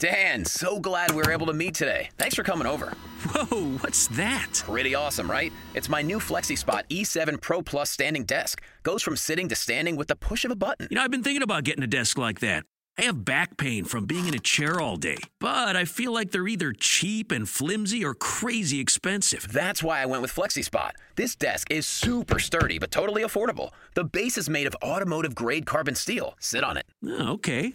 Dan, so glad we were able to meet today. Thanks for coming over. Whoa, what's that? Pretty awesome, right? It's my new FlexiSpot E7 Pro Plus standing desk. Goes from sitting to standing with the push of a button. You know, I've been thinking about getting a desk like that. I have back pain from being in a chair all day, but I feel like they're either cheap and flimsy or crazy expensive. That's why I went with FlexiSpot. This desk is super sturdy, but totally affordable. The base is made of automotive-grade carbon steel. Sit on it. Oh, okay.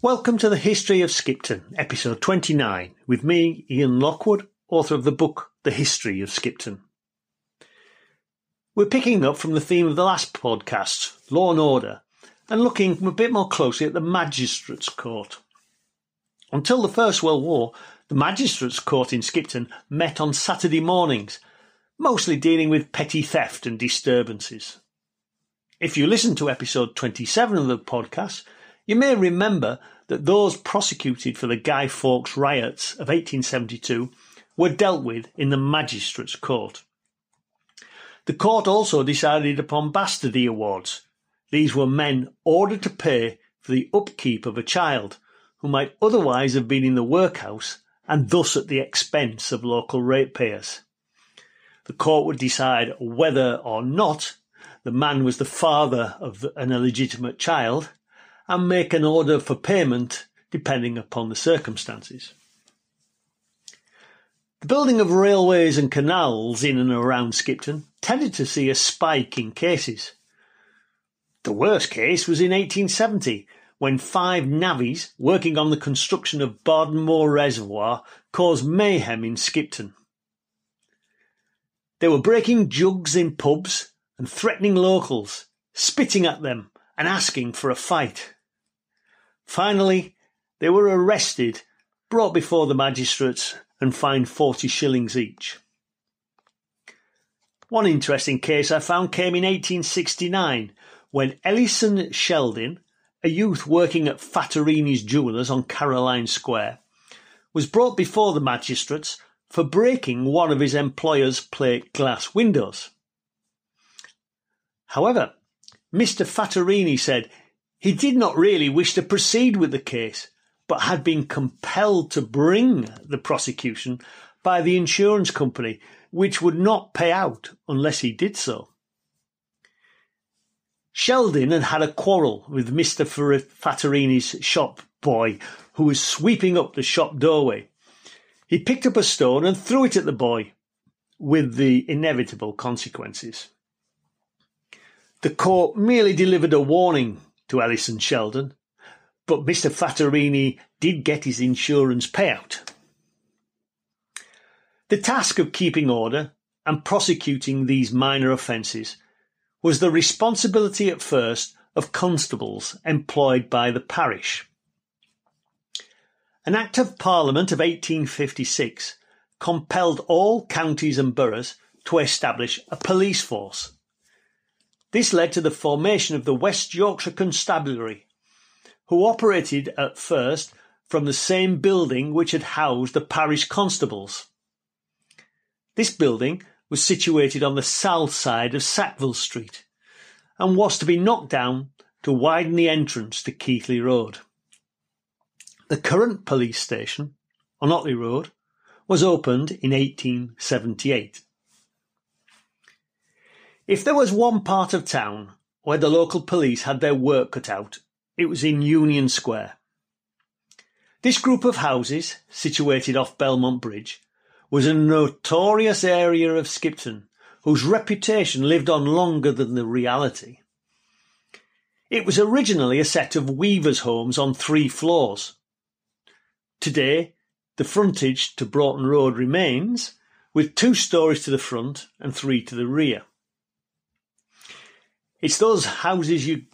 Welcome to the History of Skipton, episode 29, with me, Ian Lockwood, author of the book The History of Skipton. We're picking up from the theme of the last podcast, Law and Order, and looking a bit more closely at the Magistrates' Court. Until the First World War, the Magistrates' Court in Skipton met on Saturday mornings, mostly dealing with petty theft and disturbances. If you listen to episode 27 of the podcast, you may remember that those prosecuted for the Guy Fawkes riots of 1872 were dealt with in the Magistrates' Court. The court also decided upon bastardy awards. These were men ordered to pay for the upkeep of a child who might otherwise have been in the workhouse and thus at the expense of local ratepayers. The court would decide whether or not the man was the father of an illegitimate child and make an order for payment depending upon the circumstances. The building of railways and canals in and around Skipton tended to see a spike in cases. The worst case was in 1870, when five navvies working on the construction of Barden Moor Reservoir caused mayhem in Skipton. They were breaking jugs in pubs and threatening locals, spitting at them and asking for a fight. Finally, they were arrested, brought before the magistrates, and fined 40 shillings each. One interesting case I found came in 1869, when Ellison Sheldon, a youth working at Fattorini's Jewellers on Caroline Square, was brought before the magistrates for breaking one of his employer's plate glass windows. However, Mr. Fattorini said he did not really wish to proceed with the case, but had been compelled to bring the prosecution by the insurance company, which would not pay out unless he did so. Sheldon had had a quarrel with Mr. Fattorini's shop boy, who was sweeping up the shop doorway. He picked up a stone and threw it at the boy, with the inevitable consequences. The court merely delivered a warning to Ellison Sheldon, but Mr. Fattorini did get his insurance payout. The task of keeping order and prosecuting these minor offences was the responsibility at first of constables employed by the parish. An Act of Parliament of 1856 compelled all counties and boroughs to establish a police force. This led to the formation of the West Yorkshire Constabulary, who operated at first from the same building which had housed the parish constables. This building was situated on the south side of Sackville Street and was to be knocked down to widen the entrance to Keighley Road. The current police station on Otley Road was opened in 1878. If there was one part of town where the local police had their work cut out, it was in Union Square. This group of houses, situated off Belmont Bridge, was a notorious area of Skipton, whose reputation lived on longer than the reality. It was originally a set of weavers' homes on 3 floors. Today, the frontage to Broughton Road remains, with 2 stories to the front and 3 to the rear. It's those houses you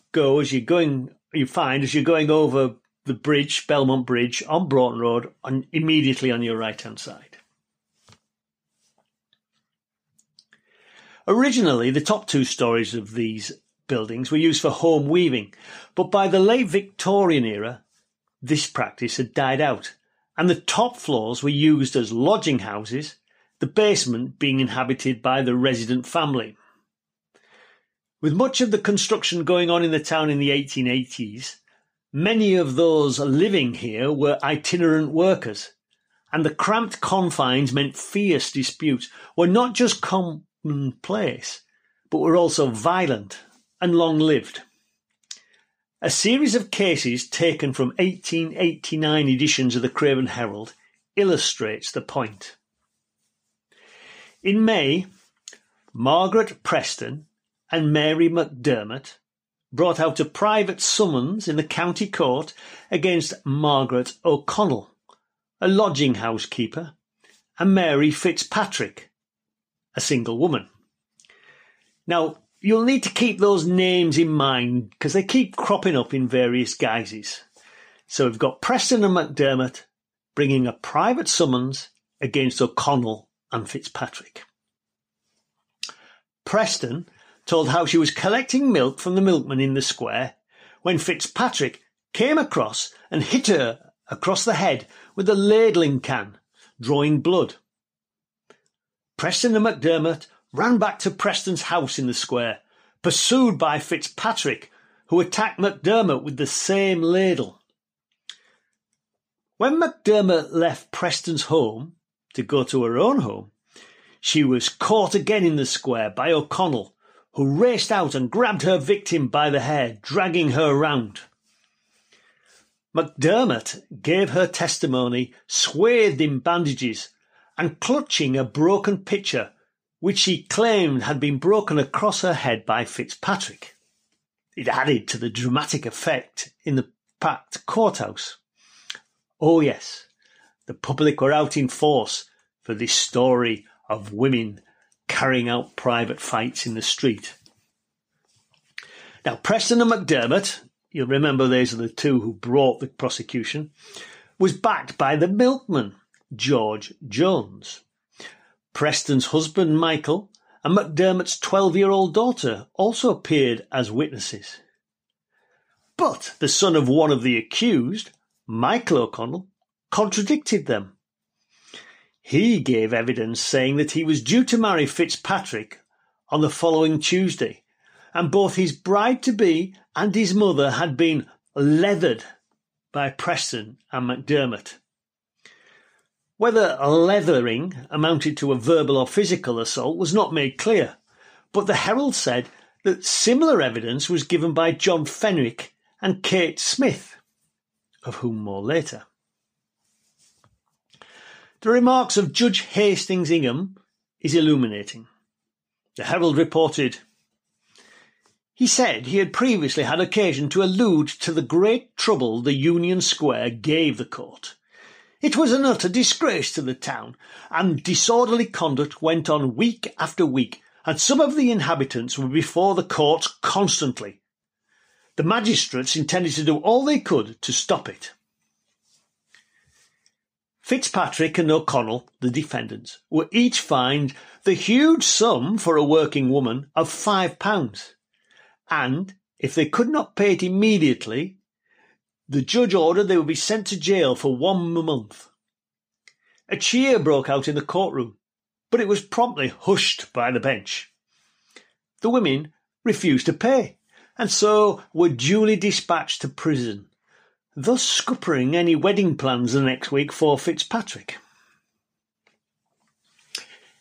find as you're going over the bridge, Belmont Bridge, on Broughton Road, and immediately on your right-hand side. Originally, the top 2 stories of these buildings were used for home weaving, but by the late Victorian era, this practice had died out, and the top floors were used as lodging houses, the basement being inhabited by the resident family. With much of the construction going on in the town in the 1880s, many of those living here were itinerant workers, and the cramped confines meant fierce disputes were not just commonplace, but were also violent and long-lived. A series of cases taken from 1889 editions of the Craven Herald illustrates the point. In May, Margaret Preston and Mary McDermott brought out a private summons in the county court against Margaret O'Connell, a lodging house keeper, and Mary Fitzpatrick, a single woman. Now, you'll need to keep those names in mind because they keep cropping up in various guises. So we've got Preston and McDermott bringing a private summons against O'Connell and Fitzpatrick. Preston told how she was collecting milk from the milkman in the square when Fitzpatrick came across and hit her across the head with a ladling can, drawing blood. Preston and McDermott ran back to Preston's house in the square, pursued by Fitzpatrick, who attacked McDermott with the same ladle. When McDermott left Preston's home to go to her own home, she was caught again in the square by O'Connell, who raced out and grabbed her victim by the hair, dragging her round. McDermott gave her testimony, swathed in bandages and clutching a broken pitcher, which she claimed had been broken across her head by Fitzpatrick. It added to the dramatic effect in the packed courthouse. Oh yes, the public were out in force for this story of women carrying out private fights in the street. Now, Preston and McDermott, you'll remember these are the two who brought the prosecution, was backed by the milkman, George Jones, Preston's husband, Michael, and McDermott's 12-year-old daughter also appeared as witnesses. But the son of one of the accused, Michael O'Connell, contradicted them. He gave evidence saying that he was due to marry Fitzpatrick on the following Tuesday, and both his bride-to-be and his mother had been leathered by Preston and McDermott. Whether leathering amounted to a verbal or physical assault was not made clear, but the Herald said that similar evidence was given by John Fenwick and Kate Smith, of whom more later. The remarks of Judge Hastings Ingham is illuminating. The Herald reported, "He said he had previously had occasion to allude to the great trouble the Union Square gave the court. It was an utter disgrace to the town, and disorderly conduct went on week after week, and some of the inhabitants were before the court constantly. The magistrates intended to do all they could to stop it." Fitzpatrick and O'Connell, the defendants, were each fined the huge sum for a working woman of £5, and if they could not pay it immediately, the judge ordered they would be sent to jail for 1 month. A cheer broke out in the courtroom, but it was promptly hushed by the bench. The women refused to pay, and so were duly dispatched to prison, thus scuppering any wedding plans the next week for Fitzpatrick.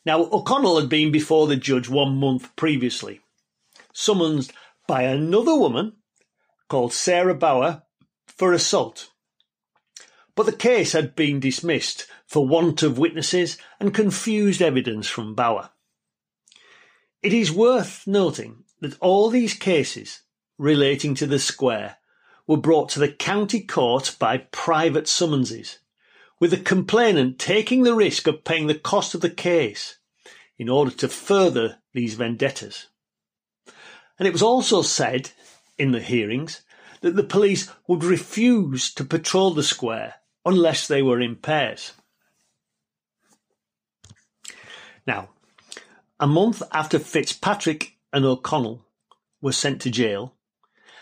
Now, O'Connell had been before the judge 1 month previously, summoned by another woman called Sarah Bower for assault. But the case had been dismissed for want of witnesses and confused evidence from Bower. It is worth noting that all these cases relating to the square were brought to the county court by private summonses, with the complainant taking the risk of paying the cost of the case in order to further these vendettas. And it was also said in the hearings that the police would refuse to patrol the square unless they were in pairs. Now, a month after Fitzpatrick and O'Connell were sent to jail,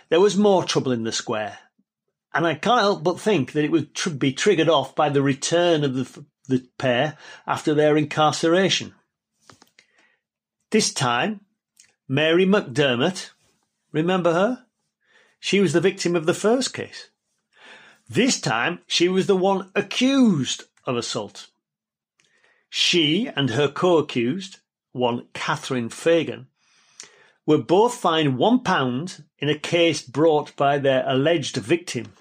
there was more trouble in the square, and I can't help but think that it would be triggered off by the return of the pair after their incarceration. This time, Mary McDermott, remember her? She was the victim of the first case. This time, she was the one accused of assault. She and her co-accused, one Catherine Fagan, were both fined £1 in a case brought by their alleged victim,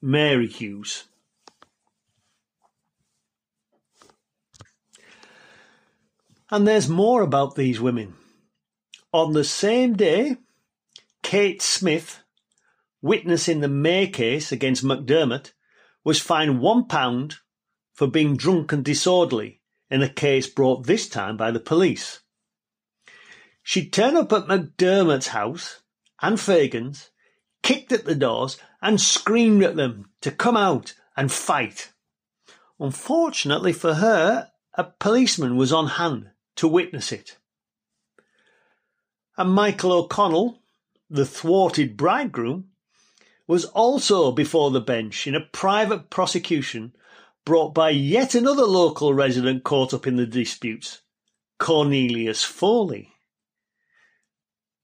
Mary Hughes. And there's more about these women. On the same day, Kate Smith, witness in the May case against McDermott, was fined £1 for being drunk and disorderly in a case brought this time by the police. She'd turn up at McDermott's house and Fagan's, kicked at the doors and screamed at them to come out and fight. Unfortunately for her, a policeman was on hand to witness it. And Michael O'Connell, the thwarted bridegroom, was also before the bench in a private prosecution brought by yet another local resident caught up in the disputes, Cornelius Foley.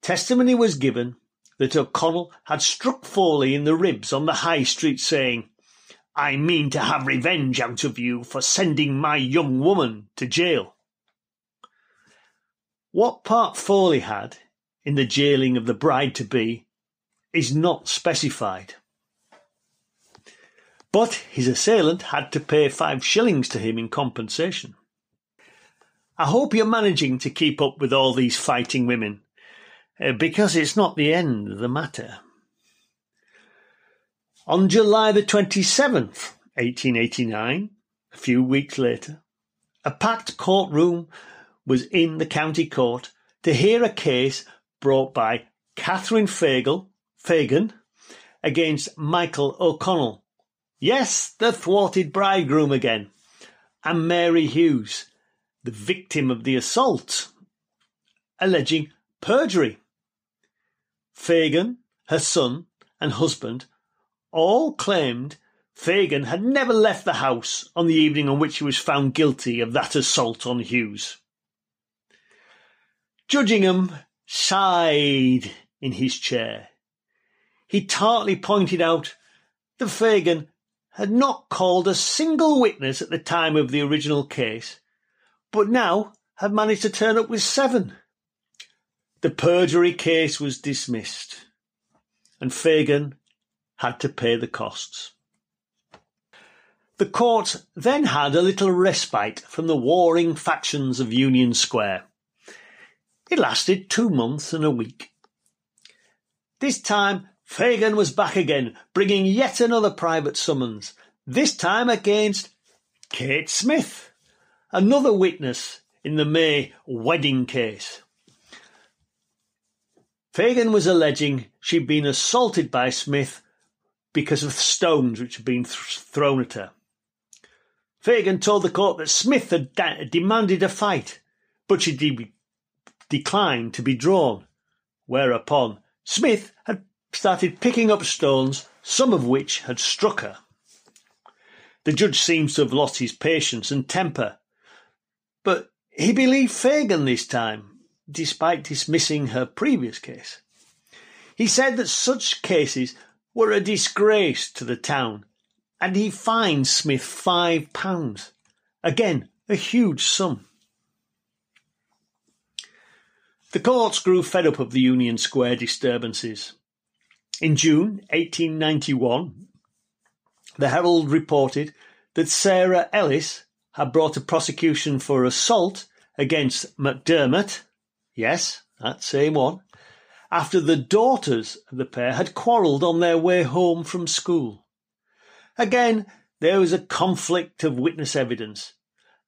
Testimony was given that O'Connell had struck Foley in the ribs on the high street, saying, "I mean to have revenge out of you for sending my young woman to jail." What part Foley had in the jailing of the bride-to-be is not specified. But his assailant had to pay 5 shillings to him in compensation. I hope you're managing to keep up with all these fighting women, because it's not the end of the matter. On July the 27th, 1889, a few weeks later, a packed courtroom was in the county court to hear a case brought by Catherine Fagan against Michael O'Connell, yes, the thwarted bridegroom again, and Mary Hughes, the victim of the assault, alleging perjury. Fagan, her son and husband, all claimed Fagan had never left the house on the evening on which she was found guilty of that assault on Hughes. Judgingham sighed in his chair. He tartly pointed out that Fagan had not called a single witness at the time of the original case, but now had managed to turn up with 7. The perjury case was dismissed, and Fagan had to pay the costs. The court then had a little respite from the warring factions of Union Square. It lasted 2 months and a week. This time, Fagan was back again, bringing yet another private summons, this time against Kate Smith, another witness in the May wedding case. Fagan was alleging she'd been assaulted by Smith because of stones which had been thrown at her. Fagan told the court that Smith had demanded a fight, but she declined to be drawn, whereupon Smith had started picking up stones, some of which had struck her. The judge seems to have lost his patience and temper, but he believed Fagan this time, despite dismissing her previous case. He said that such cases were a disgrace to the town, and he fined Smith £5, again a huge sum. The courts grew fed up of the Union Square disturbances. In June 1891, the Herald reported that Sarah Ellis had brought a prosecution for assault against McDermott, yes, that same one, after the daughters of the pair had quarrelled on their way home from school. Again, there was a conflict of witness evidence,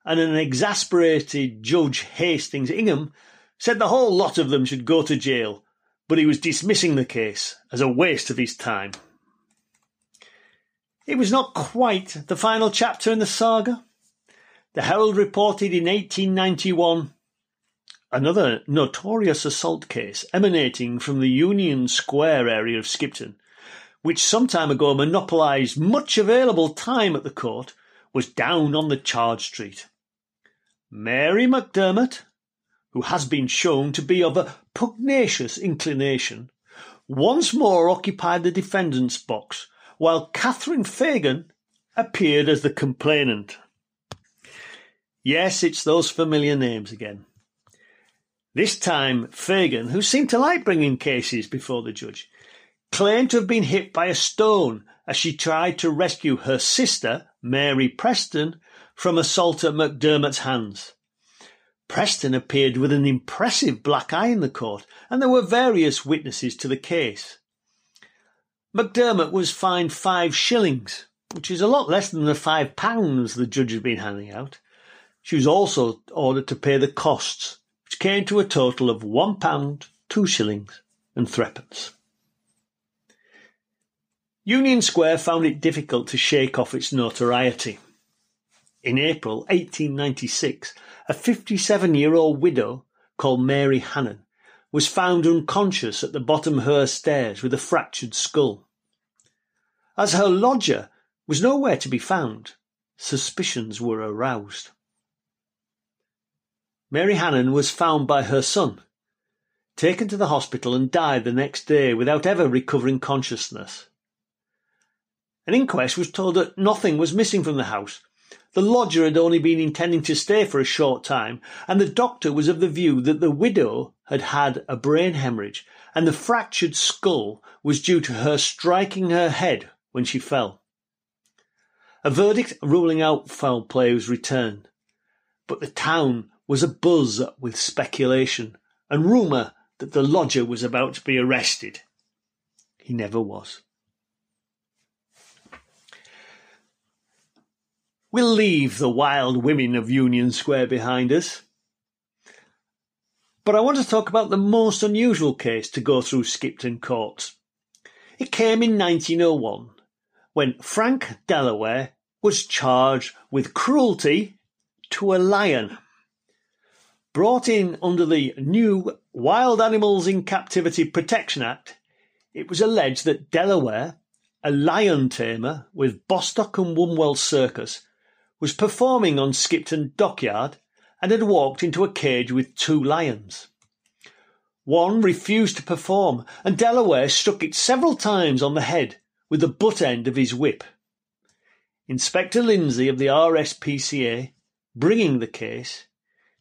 and an exasperated Judge Hastings Ingham said the whole lot of them should go to jail, but he was dismissing the case as a waste of his time. It was not quite the final chapter in the saga. The Herald reported in 1891 another notorious assault case emanating from the Union Square area of Skipton, which some time ago monopolised much available time at the court, was down on the charge street. Mary McDermott, who has been shown to be of a pugnacious inclination, once more occupied the defendant's box, while Catherine Fagan appeared as the complainant. Yes, it's those familiar names again. This time, Fagan, who seemed to like bringing cases before the judge, claimed to have been hit by a stone as she tried to rescue her sister, Mary Preston, from assault at McDermott's hands. Preston appeared with an impressive black eye in the court, and there were various witnesses to the case. McDermott was fined 5 shillings, which is a lot less than the £5 the judge had been handing out. She was also ordered to pay the costs, which came to a total of £1, 2 shillings and 3d. Union Square found it difficult to shake off its notoriety. In April 1896, a 57-year-old widow called Mary Hannon was found unconscious at the bottom of her stairs with a fractured skull. As her lodger was nowhere to be found, suspicions were aroused. Mary Hannon was found by her son, taken to the hospital and died the next day without ever recovering consciousness. An inquest was told that nothing was missing from the house. The lodger had only been intending to stay for a short time, and the doctor was of the view that the widow had had a brain hemorrhage, and the fractured skull was due to her striking her head when she fell. A verdict ruling out foul play was returned, but the town was abuzz with speculation and rumour that the lodger was about to be arrested. He never was. We'll leave the wild women of Union Square behind us. But I want to talk about the most unusual case to go through Skipton courts. It came in 1901, when Frank Delaware was charged with cruelty to a lion. Brought in under the new Wild Animals in Captivity Protection Act, it was alleged that Delaware, a lion tamer with Bostock and Wombwell Circus, was performing on Skipton Dockyard and had walked into a cage with 2 lions. One refused to perform, and Delaware struck it several times on the head with the butt end of his whip. Inspector Lindsay of the RSPCA, bringing the case,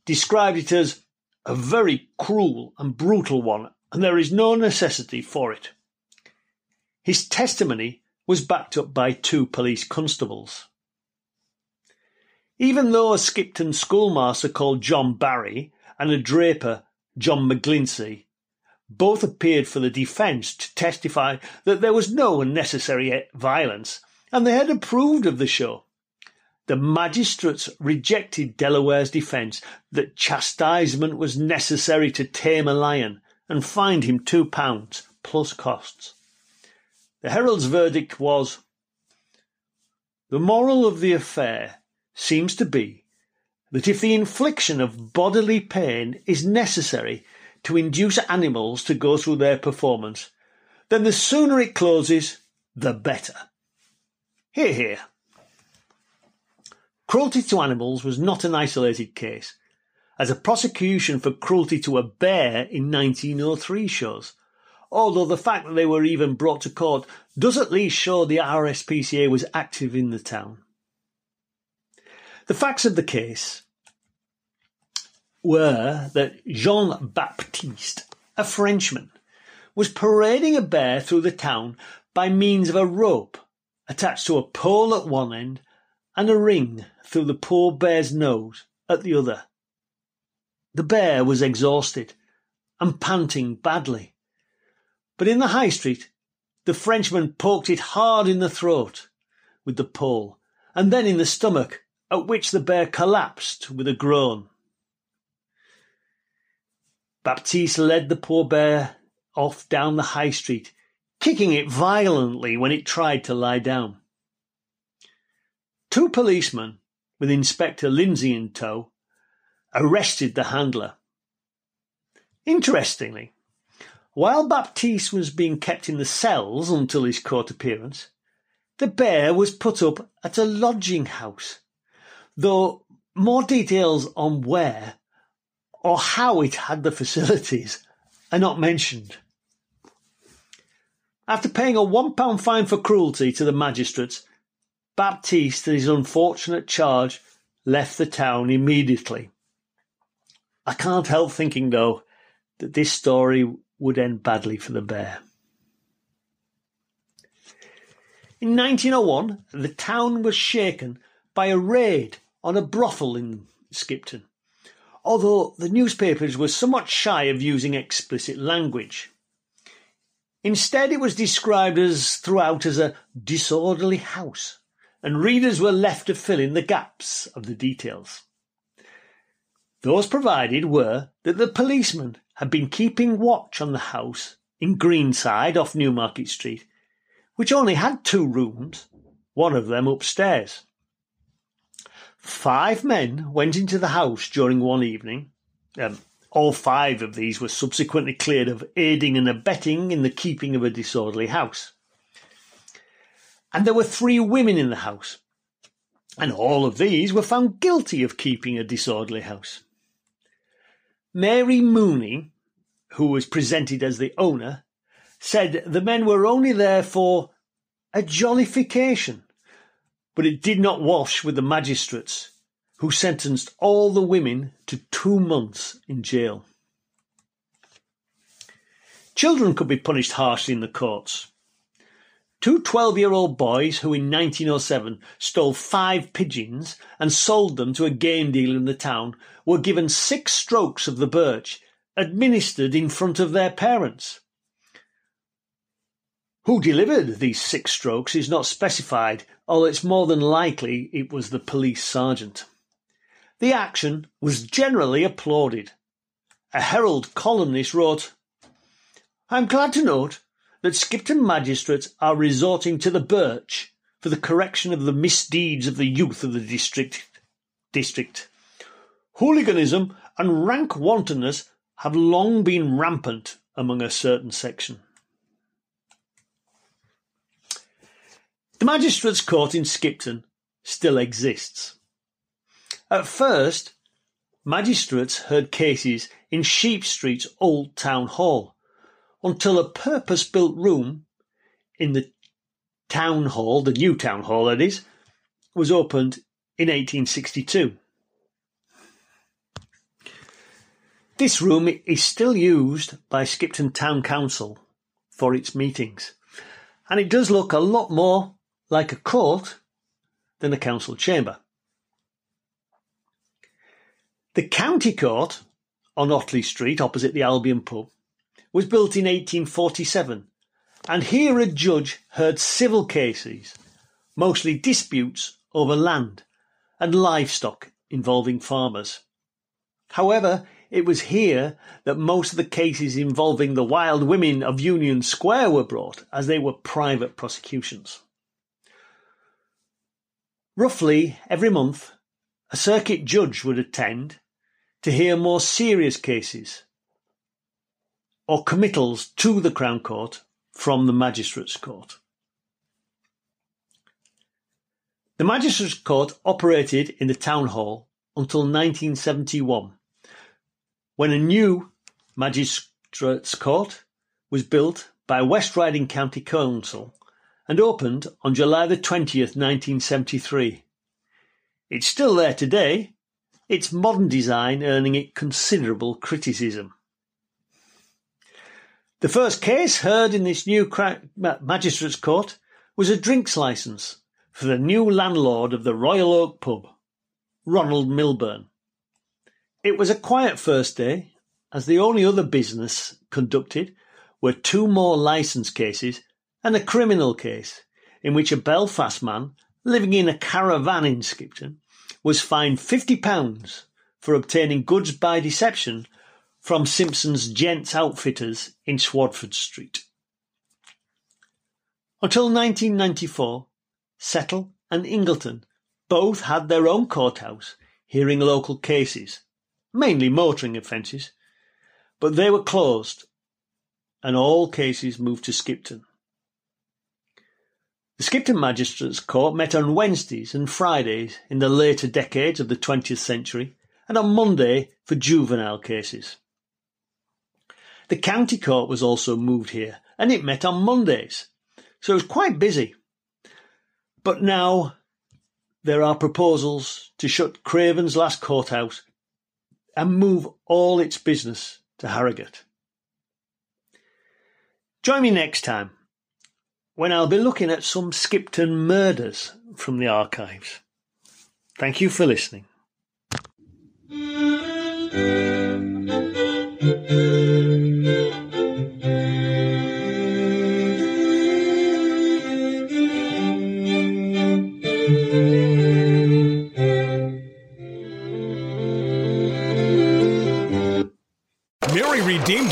described it as a very cruel and brutal one, and there is no necessity for it. His testimony was backed up by 2 police constables. Even though a Skipton schoolmaster called John Barry and a draper, John McGlincy, both appeared for the defence to testify that there was no unnecessary violence, and they had approved of the show, the magistrates rejected Delaware's defence that chastisement was necessary to tame a lion and fined him £2 plus costs. The Herald's verdict was, "The moral of the affair seems to be that if the infliction of bodily pain is necessary to induce animals to go through their performance, then the sooner it closes, the better." Hear, hear. Cruelty to animals was not an isolated case, as a prosecution for cruelty to a bear in 1903 shows, although the fact that they were even brought to court does at least show the RSPCA was active in the town. The facts of the case were that Jean-Baptiste, a Frenchman, was parading a bear through the town by means of a rope attached to a pole at one end and a ring through the poor bear's nose at the other. The bear was exhausted and panting badly, But in the High Street, the Frenchman poked it hard in the throat with the pole, and then in the stomach, at which the bear collapsed with a groan. Baptiste led the poor bear off down the High Street, kicking it violently when it tried to lie down. Two policemen, with Inspector Lindsay in tow, arrested the handler. Interestingly, while Baptiste was being kept in the cells until his court appearance, the bear was put up at a lodging house, though more details on where or how it had the facilities are not mentioned. After paying a £1 fine for cruelty to the magistrates, Baptiste and his unfortunate charge left the town immediately. I can't help thinking, though, that this story would end badly for the bear. In 1901, the town was shaken by a raid on a brothel in Skipton, although the newspapers were somewhat shy of using explicit language. Instead, it was described throughout as a disorderly house, and readers were left to fill in the gaps of the details. Those provided were that the policeman had been keeping watch on the house in Greenside off Newmarket Street, which only had 2 rooms, one of them upstairs. 5 men went into the house during one evening. All 5 of these were subsequently cleared of aiding and abetting in the keeping of a disorderly house. And there were 3 women in the house, and all of these were found guilty of keeping a disorderly house. Mary Mooney, who was presented as the owner, said the men were only there for a jollification, but it did not wash with the magistrates, who sentenced all the women to 2 months in jail. Children could be punished harshly in the courts. 2 12-year-old boys who in 1907 stole 5 pigeons and sold them to a game dealer in the town were given 6 strokes of the birch administered in front of their parents. Who delivered these 6 strokes is not specified, although it's more than likely it was the police sergeant. The action was generally applauded. A Herald columnist wrote, "I'm glad to note that Skipton magistrates are resorting to the birch for the correction of the misdeeds of the youth of the district. Hooliganism and rank wantonness have long been rampant among a certain section." The magistrates' court in Skipton still exists. At first, magistrates heard cases in Sheep Street's old town hall, until a purpose-built room in the town hall, the new town hall that is, was opened in 1862. This room is still used by Skipton Town Council for its meetings, and it does look a lot more like a court than a council chamber. The county court on Otley Street, opposite the Albion pub, was built in 1847, and here a judge heard civil cases, mostly disputes over land and livestock involving farmers. However, it was here that most of the cases involving the wild women of Union Square were brought, as they were private prosecutions. Roughly every month, a circuit judge would attend to hear more serious cases, or committals to the Crown Court from the Magistrates' Court. The Magistrates' Court operated in the Town Hall until 1971, when a new Magistrates' Court was built by West Riding County Council and opened on July the 20th, 1973. It's still there today, its modern design earning it considerable criticism. The first case heard in this new magistrates' court was a drinks licence for the new landlord of the Royal Oak pub, Ronald Milburn. It was a quiet first day, as the only other business conducted were two more licence cases and a criminal case in which a Belfast man living in a caravan in Skipton was fined £50 for obtaining goods by deception from Simpson's Gents Outfitters in Swadford Street. Until 1994, Settle and Ingleton both had their own courthouse hearing local cases, mainly motoring offences, but they were closed and all cases moved to Skipton. The Skipton Magistrates' Court met on Wednesdays and Fridays in the later decades of the 20th century and on Monday for juvenile cases. The County Court was also moved here and it met on Mondays, so it was quite busy. But now there are proposals to shut Craven's last courthouse and move all its business to Harrogate. Join me next time, when I'll be looking at some Skipton murders from the archives. Thank you for listening. Redeemed